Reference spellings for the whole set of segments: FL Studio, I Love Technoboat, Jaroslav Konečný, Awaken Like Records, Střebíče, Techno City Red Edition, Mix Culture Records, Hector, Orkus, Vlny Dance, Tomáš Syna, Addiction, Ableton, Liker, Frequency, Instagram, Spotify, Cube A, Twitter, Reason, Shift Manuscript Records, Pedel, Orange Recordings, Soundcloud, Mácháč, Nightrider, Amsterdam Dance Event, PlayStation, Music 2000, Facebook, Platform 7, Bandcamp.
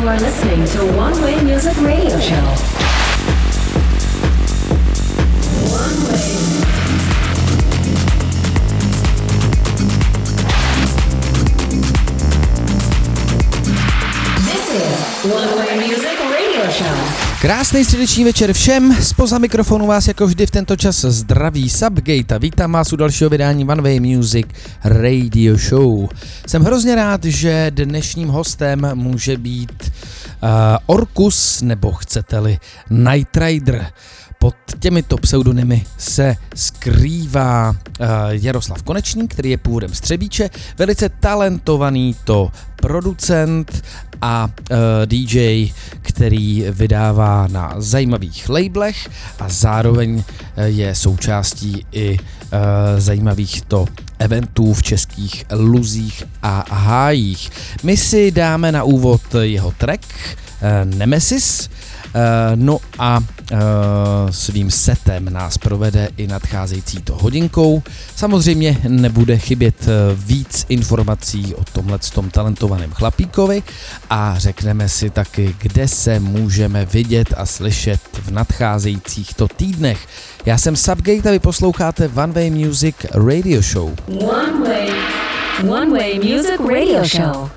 You are listening to One Way Music Radio Show. One Way. Krásný středeční večer všem, spoza mikrofonu vás jako vždy v tento čas zdraví Subgate a vítám vás u dalšího vydání One Way Music Radio Show. Jsem hrozně rád, že dnešním hostem může být Orkus, nebo chcete-li Nightrider. Pod těmito pseudonymy se skrývá Jaroslav Konečný, který je původem z Třebíče, velice talentovaný to producent a DJ, který vydává na zajímavých labelech a zároveň je součástí i zajímavých to eventů v českých luzích a hájích. My si dáme na úvod jeho track Nemesis, no a svým setem nás provede i nadcházející to hodinkou. Samozřejmě nebude chybět víc informací o tomhletom talentovaném chlapíkovi a řekneme si taky, kde se můžeme vidět a slyšet v nadcházejících to týdnech. Já jsem Subgate a vy posloucháte One Way Music Radio Show. One Way Music Radio Show.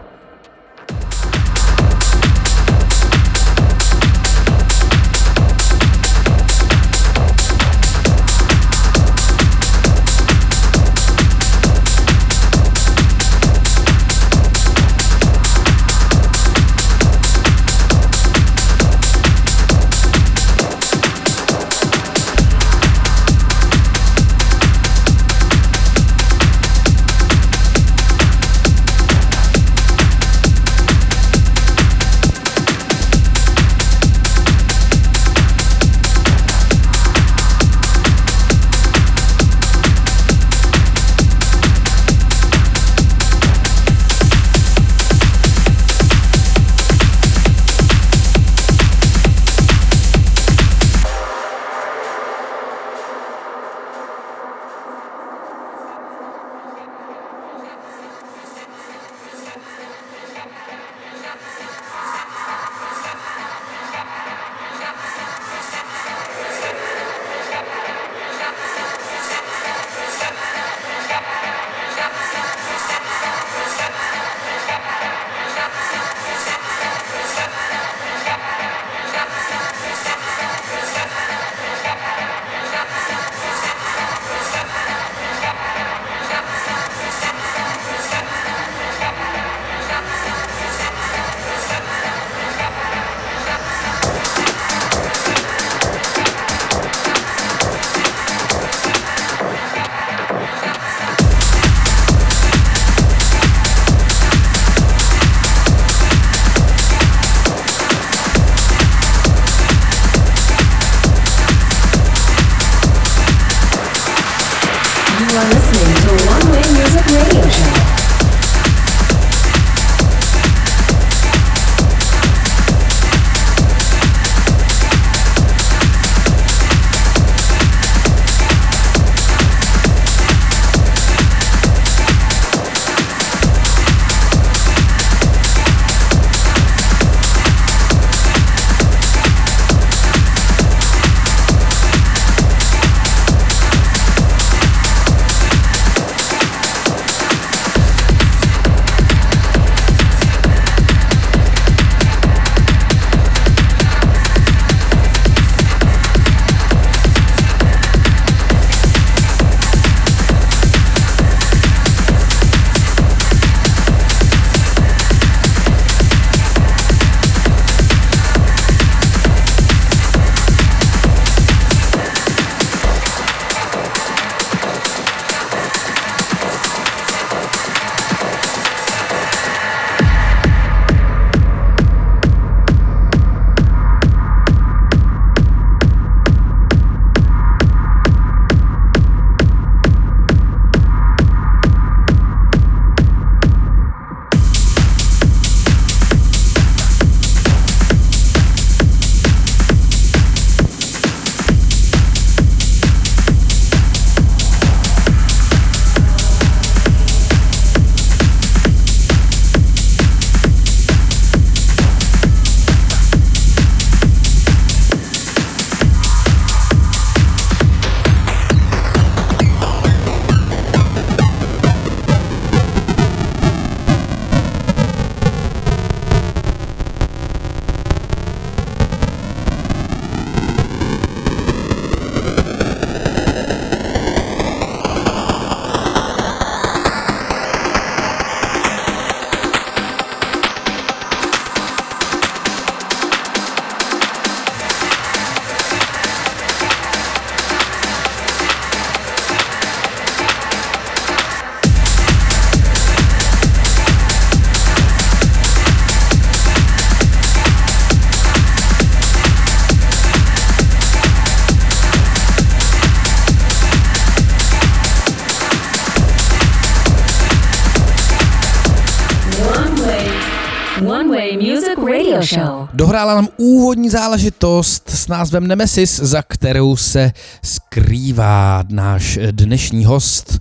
One Way Music Radio Show. Dohrála nám úvodní záležitost s názvem Nemesis, za kterou se skrývá náš dnešní host,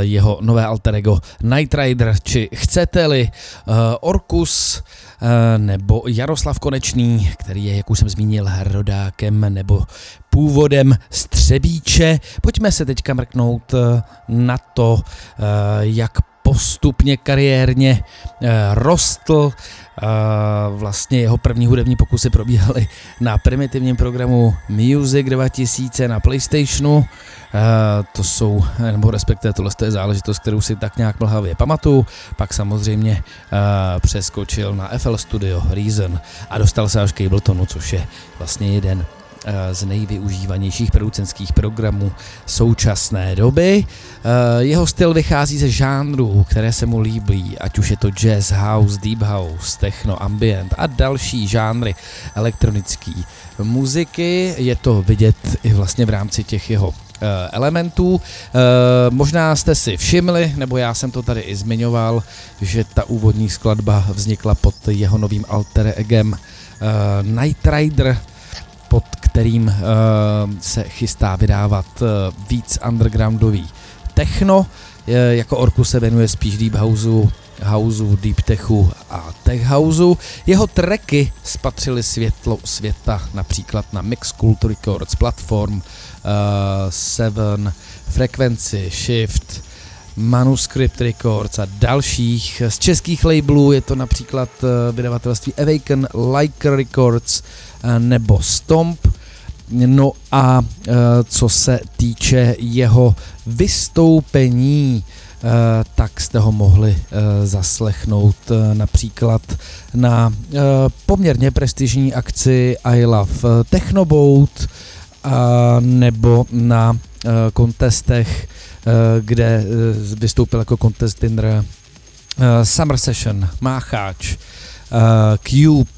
jeho nové alter ego Nightrider, či chcete-li Orkus, nebo Jaroslav Konečný, který je, jak už jsem zmínil, rodákem nebo původem z Střebíče. Pojďme se teďka mrknout na to, jak postupně kariérně rostl. Vlastně jeho první hudební pokusy probíhaly na primitivním programu Music 2000 na PlayStationu. Tohle je záležitost, kterou si tak nějak mlhavě pamatuju. Pak samozřejmě přeskočil na FL Studio, Reason a dostal se až k Abletonu, což je vlastně jeden z nejvyužívanějších producentských programů současné doby. Jeho styl vychází ze žánrů, které se mu líbí, ať už je to jazz, house, deep house, techno, ambient a další žánry elektronické muziky. Je to vidět i vlastně v rámci těch jeho elementů. Možná jste si všimli, nebo já jsem to tady i zmiňoval, že ta úvodní skladba vznikla pod jeho novým alter egem Nightrider, pod kterým se chystá vydávat víc undergroundový techno. Jako Orku se věnuje spíš deep houseu, deep techu a tech houseu. Jeho tracky spatřily světlo světa například na Mix Culture Records, Platform 7, Frequency, Shift Manuscript Records a dalších. Z českých labelů je to například vydavatelství Awaken Like Records nebo STOMP. No a co se týče jeho vystoupení, tak jste ho mohli zaslechnout například na poměrně prestižní akci I Love Technoboat nebo na kontestech, kde vystoupil jako contest winner Summer Session, Mácháč, Cube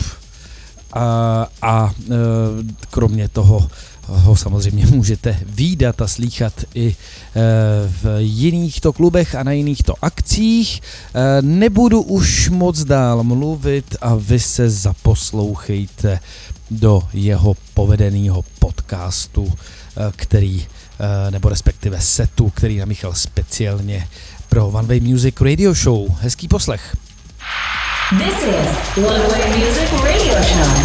a kromě toho ho samozřejmě můžete vídat a slýchat i v jiných to klubech a na jiných to akcích. Nebudu už moc dál mluvit a vy se zaposlouchejte do jeho povedeného podcastu, respektive setu, který namíchal speciálně pro One Way Music Radio Show. Hezký poslech. This is One Way Music Radio Show.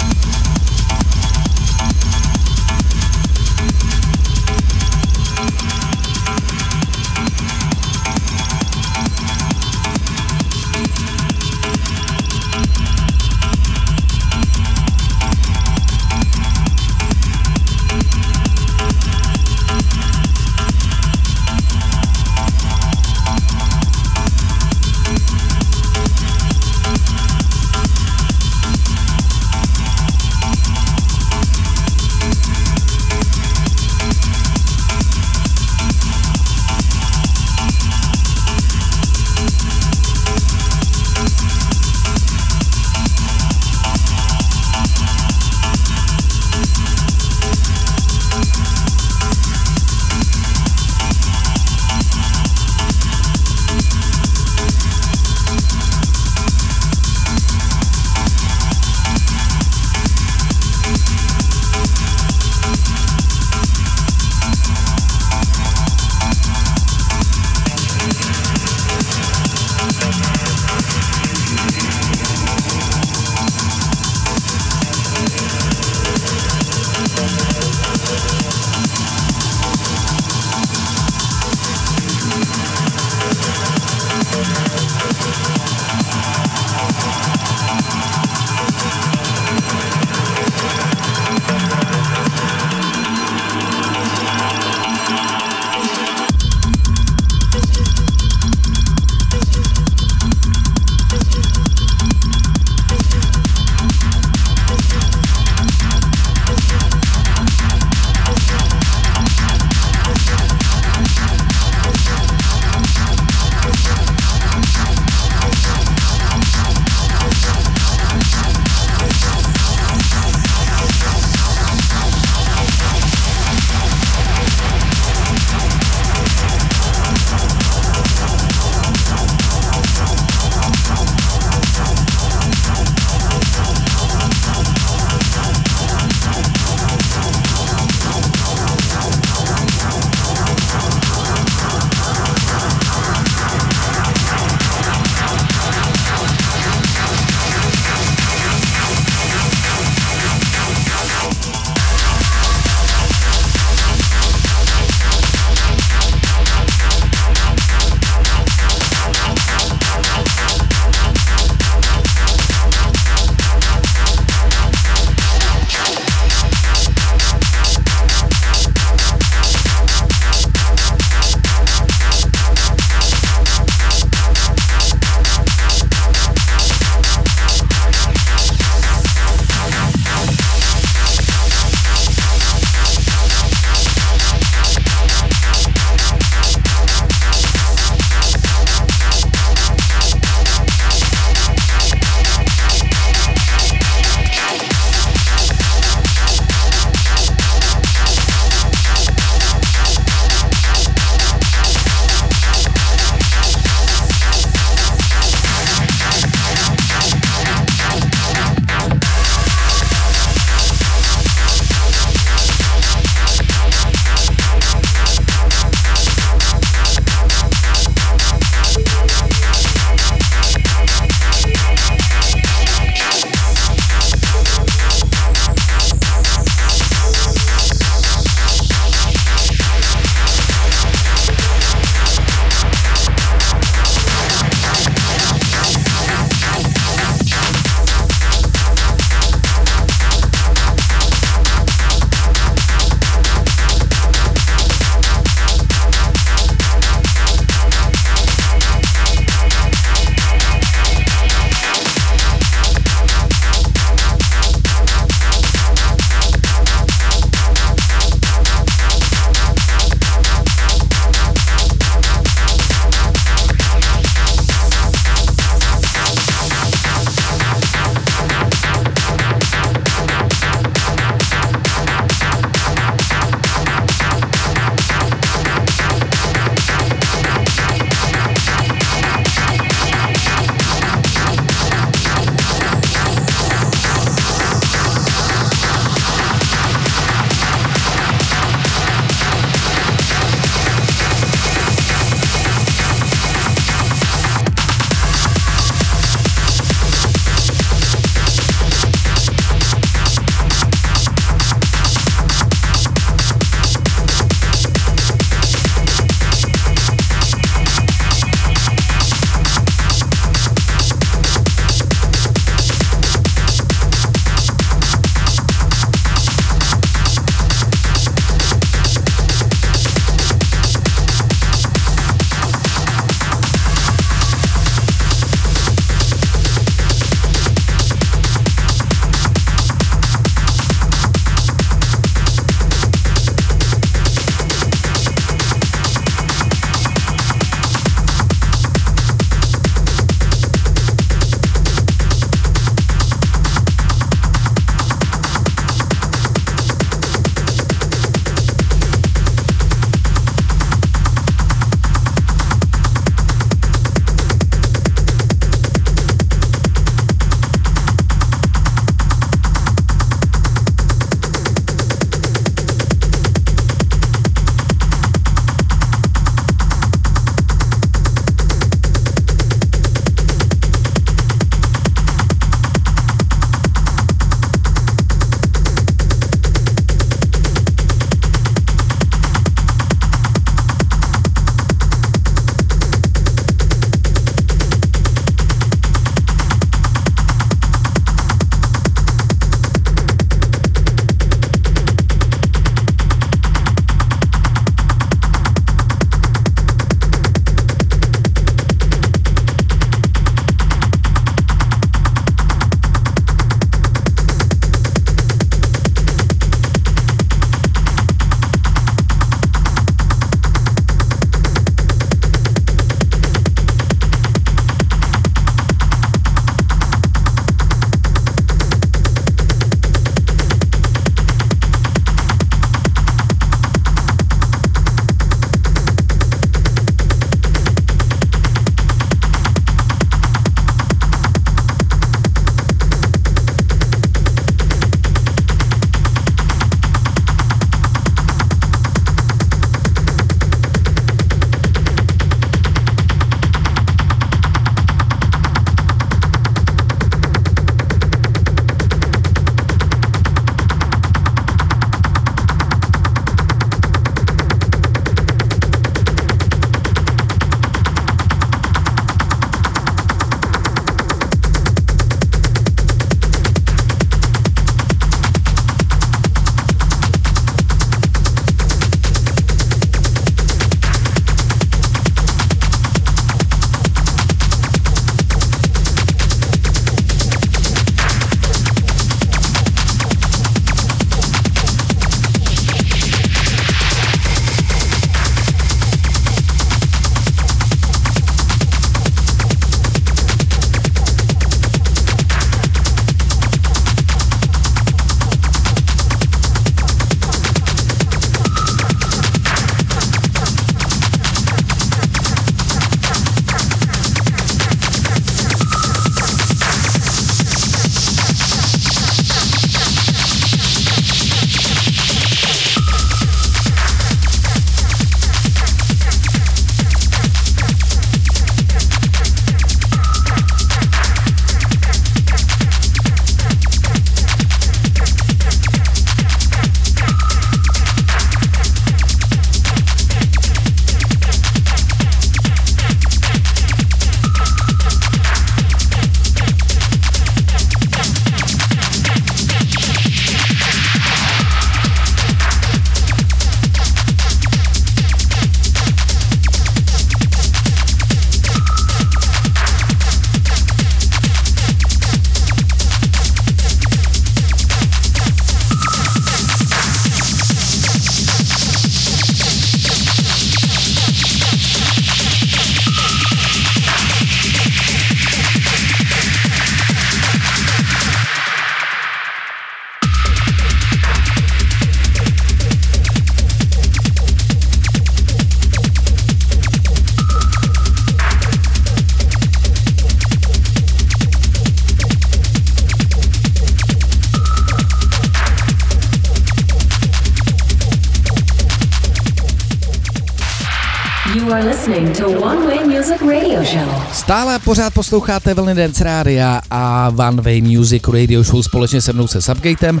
You are listening to One Way Music Radio Show. Stále a pořád posloucháte Vlny Dance rádia a One Way Music Radio Show společně se mnou se Subgatem.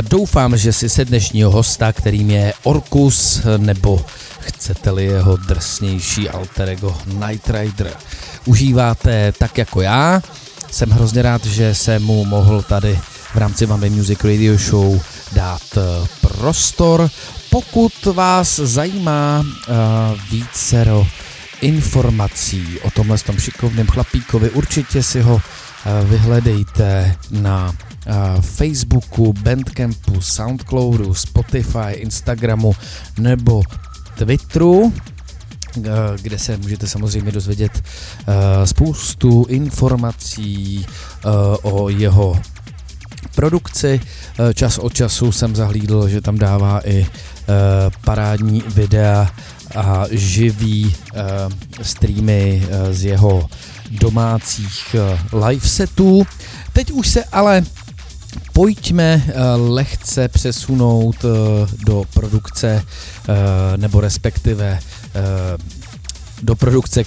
Doufám, že si se dnešního hosta, kterým je Orkus, nebo chcete-li jeho drsnější alter ego Nightrider, užíváte tak jako já. Jsem hrozně rád, že jsem mu mohl tady v rámci One Way Music Radio Show dát prostor. Pokud vás zajímá vícero informací o tomhle tom šikovném chlapíkovi, určitě si ho vyhledejte na Facebooku, Bandcampu, Soundcloudu, Spotify, Instagramu nebo Twitteru, kde se můžete samozřejmě dozvědět spoustu informací o jeho produkci. Čas od času jsem zahlídl, že tam dává i parádní videa a živý streamy z jeho domácích live setů. Teď už se ale pojďme lehce přesunout do produkce, nebo respektive do produkce,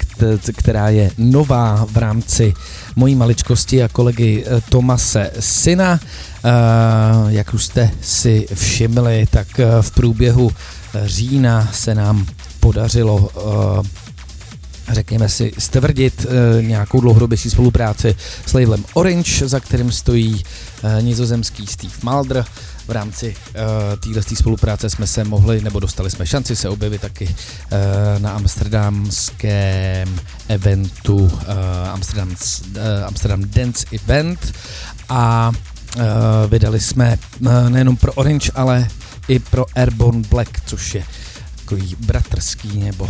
která je nová v rámci mojí maličkosti a kolegy Tomase Syna. Jak už jste si všimli, tak v průběhu října se nám podařilo, řekněme si, stvrdit nějakou dlouhodobější spolupráci s labelem Orange, za kterým stojí nizozemský Steve Mulder. V rámci této spolupráce jsme se mohli, nebo dostali jsme šanci se objevit taky na amsterdamském eventu Amsterdam Dance Event a vydali jsme nejenom pro Orange, ale i pro Airborne Black, což je takový bratrský, nebo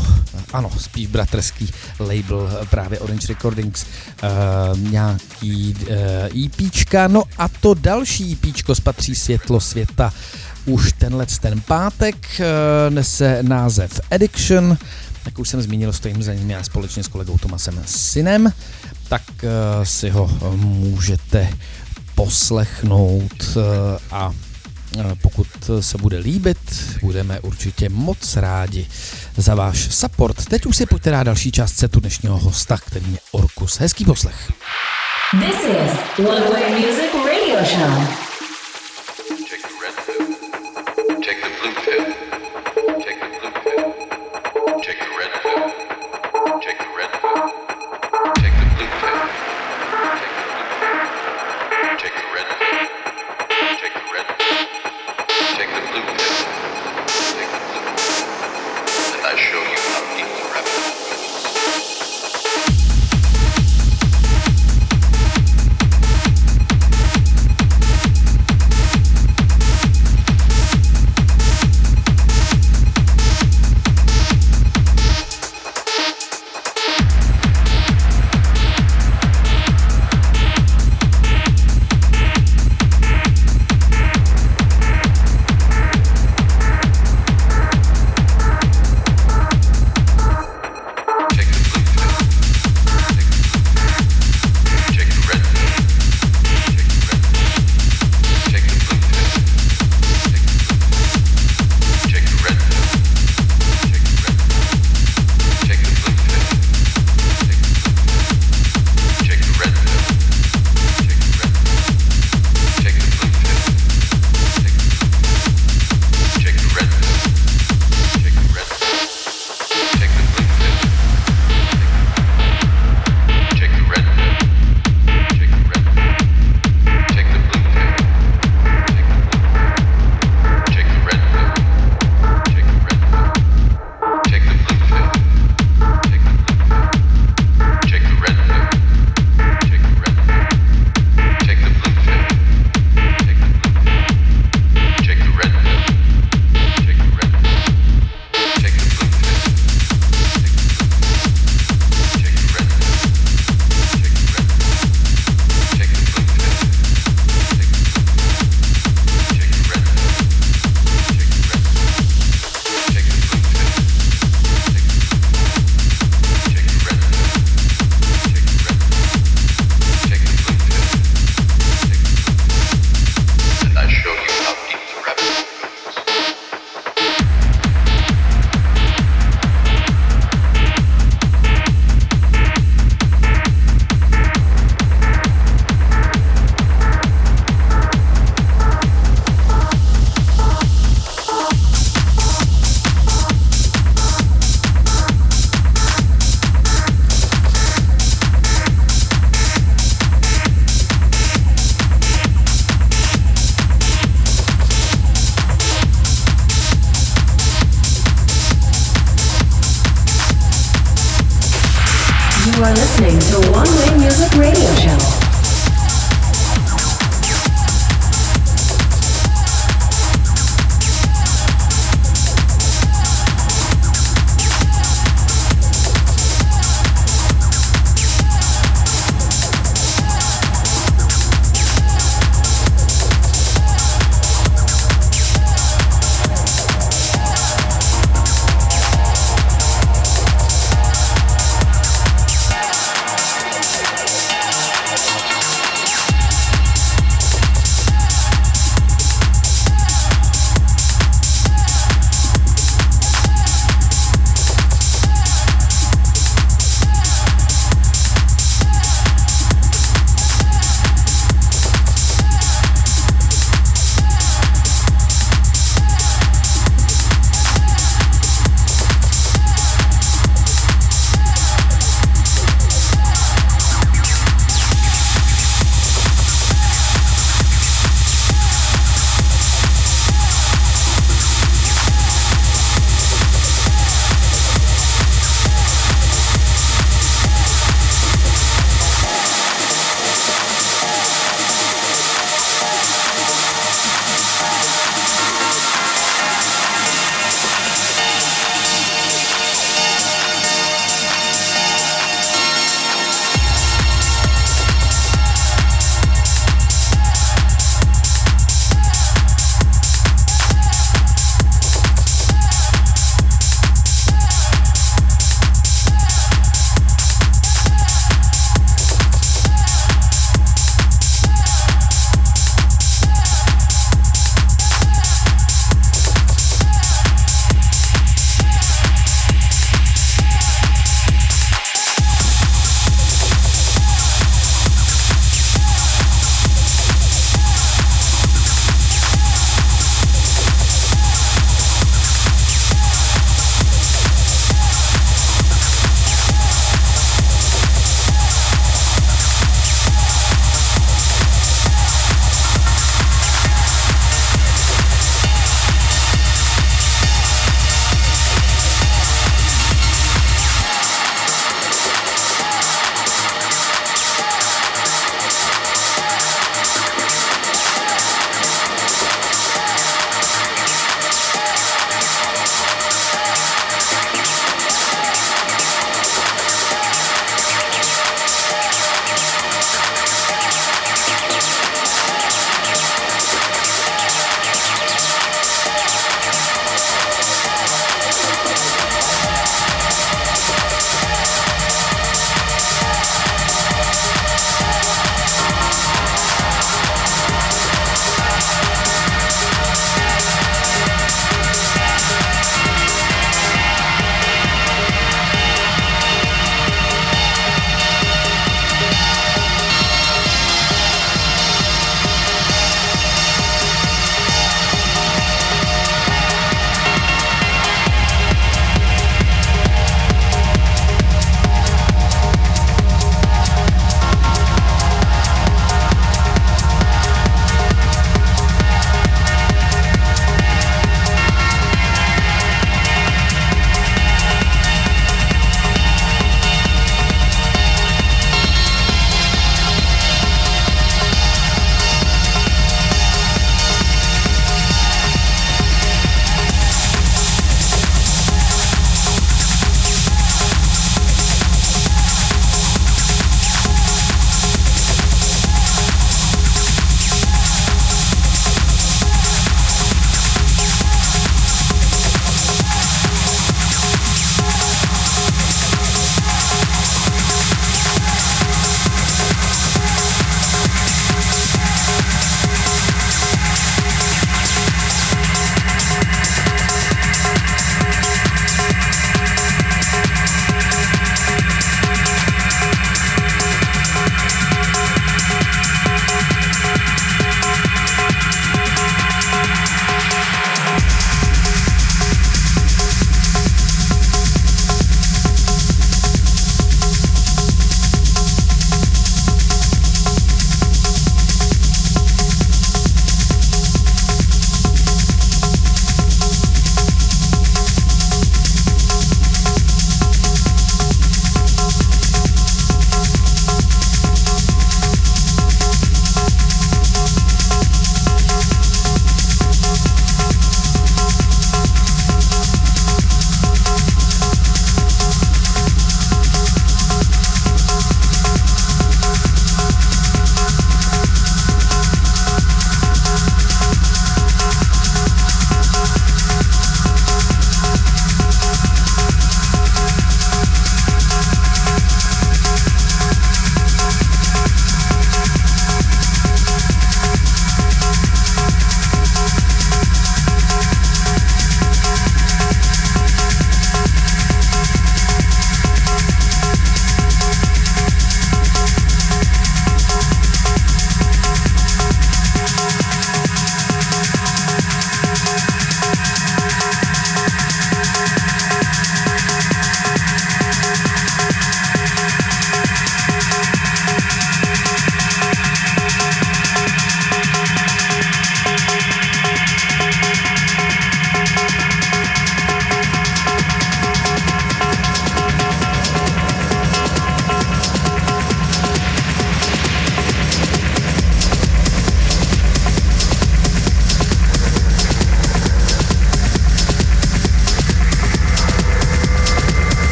ano, spíš bratrský label právě Orange Recordings, nějaký EPčka, no a to další EPčko spatří světlo světa už tenhle pátek, nese název Addiction, jak už jsem zmínil, stojím za ním já společně s kolegou Tomasem Synem, tak si ho můžete poslechnout a pokud se bude líbit, budeme určitě moc rádi za váš support. Teď už si pojďte dát další část setu dnešního hosta, kterým je Orkus. Hezký poslech. This is One Way Music Radio Show. Check the red pill. Check the blue pill. Check the blue pill. Check the red pill. Check the red pill. Check the blue pill. Check the blue pill. Check the red pill. Check the red pill. Take the blue pill, take the blue pill, and I show you how deep the rabbit is. are listening to One Way Music Radio Show.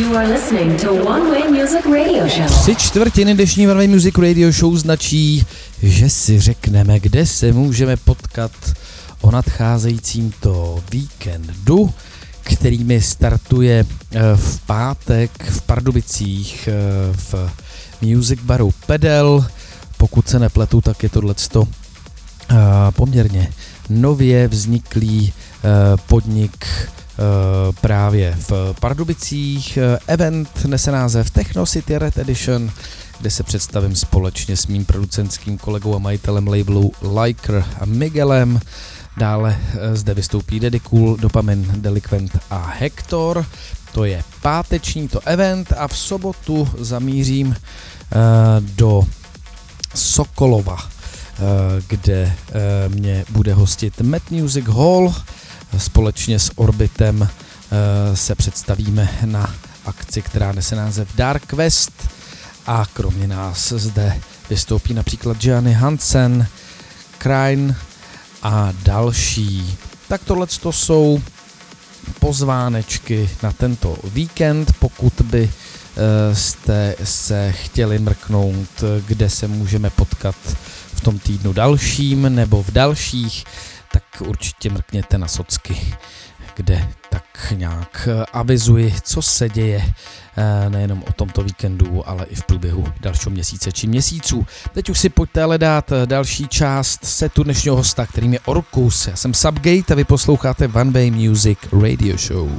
You are listening to One Way Music Radio Show. 3/4 dnešní One Way Music Radio Show značí, že si řekneme, kde se můžeme potkat o nadcházejícím to víkendu, který mi startuje v pátek v Pardubicích v Music baru Pedel. Pokud se nepletu, tak je tohleto poměrně nově vzniklý podnik právě v Pardubicích. Event nese název Techno City Red Edition, kde se představím společně s mým producentským kolegou a majitelem labelu Liker a Miguelem. Dále zde vystoupí Dedikul, Dopamin, Delikvent a Hector. To je páteční to event a v sobotu zamířím do Sokolova, kde mě bude hostit Met Music Hall. Společně s Orbitem se představíme na akci, která nese název Dark Quest, a kromě nás zde vystoupí například Gianni Hansen, Krine a další. Tak tohleto jsou pozvánečky na tento víkend. Pokud by jste se chtěli mrknout, kde se můžeme potkat v tom týdnu dalším nebo v dalších, tak určitě mrkněte na socky, kde tak nějak avizuji, co se děje nejenom o tomto víkendu, ale i v průběhu dalšího měsíce či měsíců. Teď už si pojďte ale dát další část setu dnešního hosta, kterým je Orkus. Já jsem Subgate a vy posloucháte One Way Music Radio Show.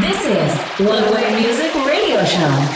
This is One Way Music Radio Show.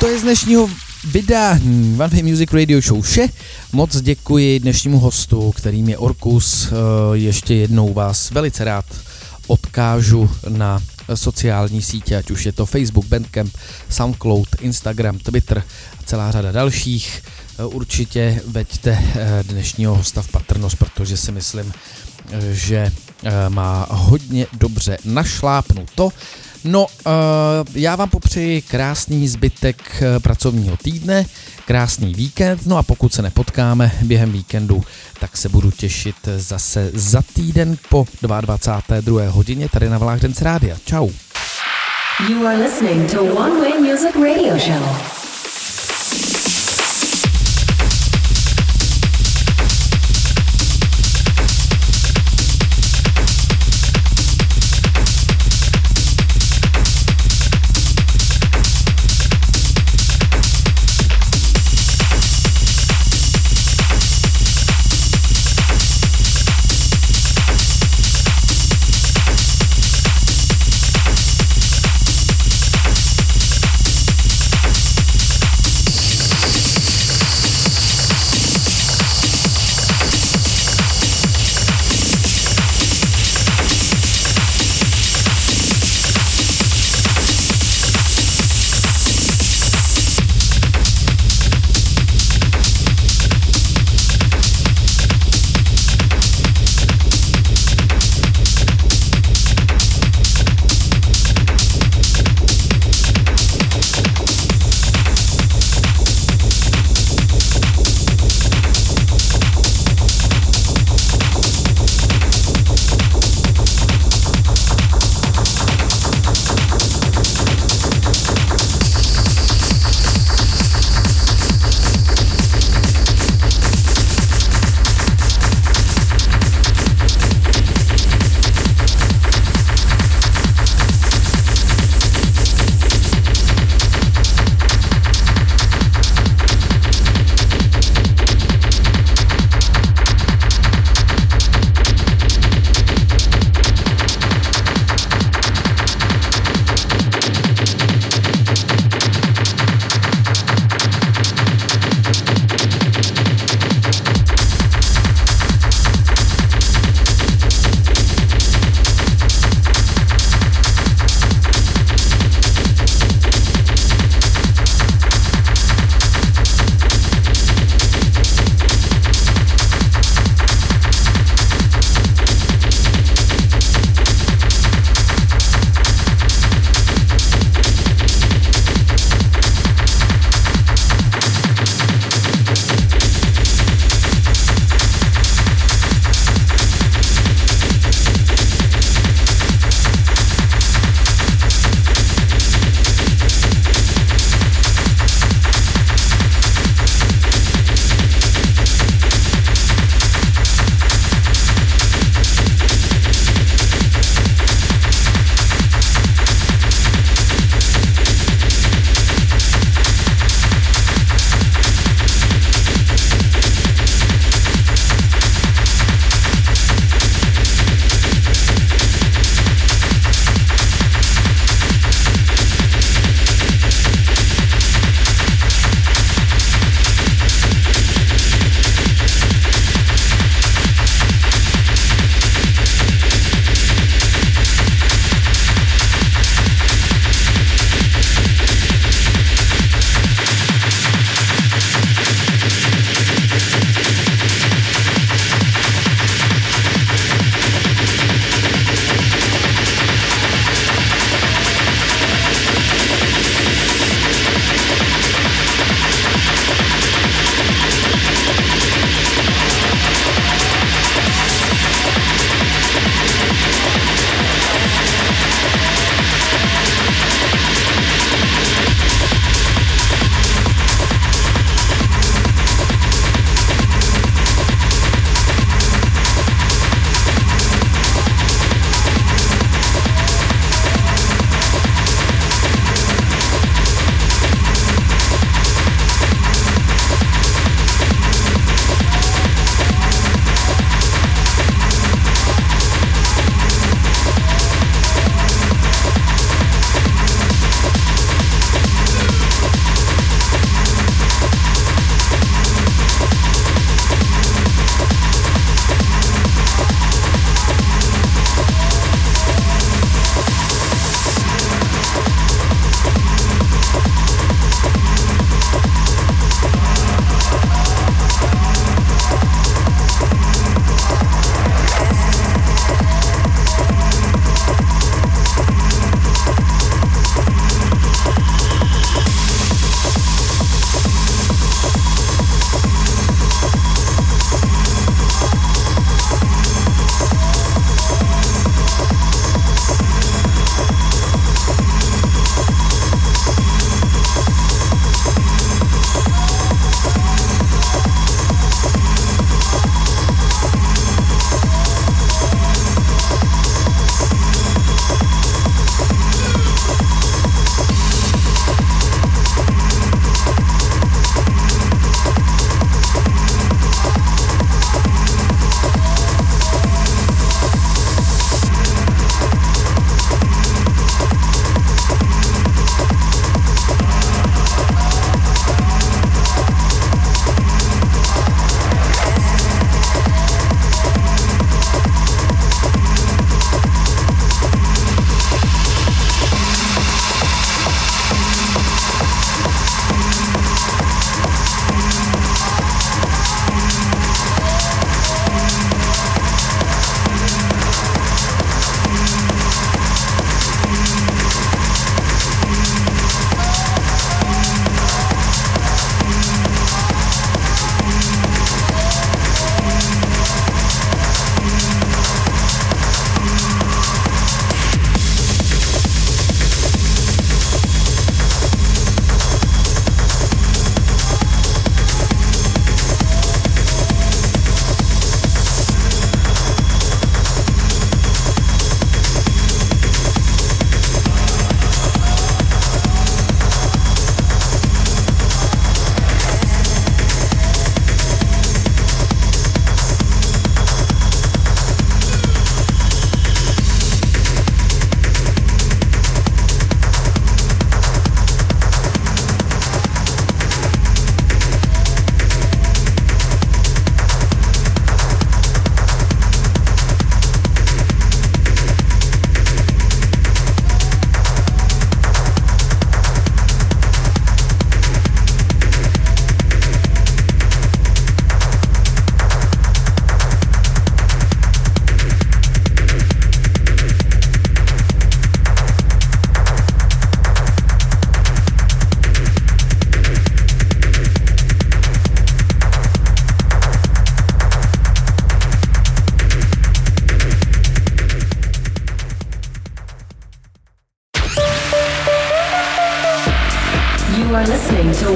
To je z dnešního vydání One Way Music Radio Show vše. Moc děkuji dnešnímu hostu, kterým je Orkus. Ještě jednou vás velice rád odkážu na sociální sítě, ať už je to Facebook, Bandcamp, Soundcloud, Instagram, Twitter a celá řada dalších. Určitě veďte dnešního hosta v patrnost, protože si myslím, že má hodně dobře našlápnuto. No, já vám popřeji krásný zbytek pracovního týdne, krásný víkend, no a pokud se nepotkáme během víkendu, tak se budu těšit zase za týden po 22. hodině tady na Vlnách Dance rádia. Čau. You are listening to One Way Music Radio Show.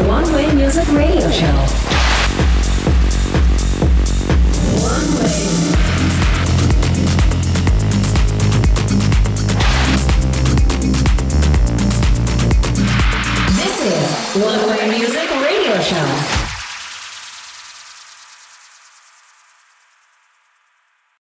One Way Music Radio Show.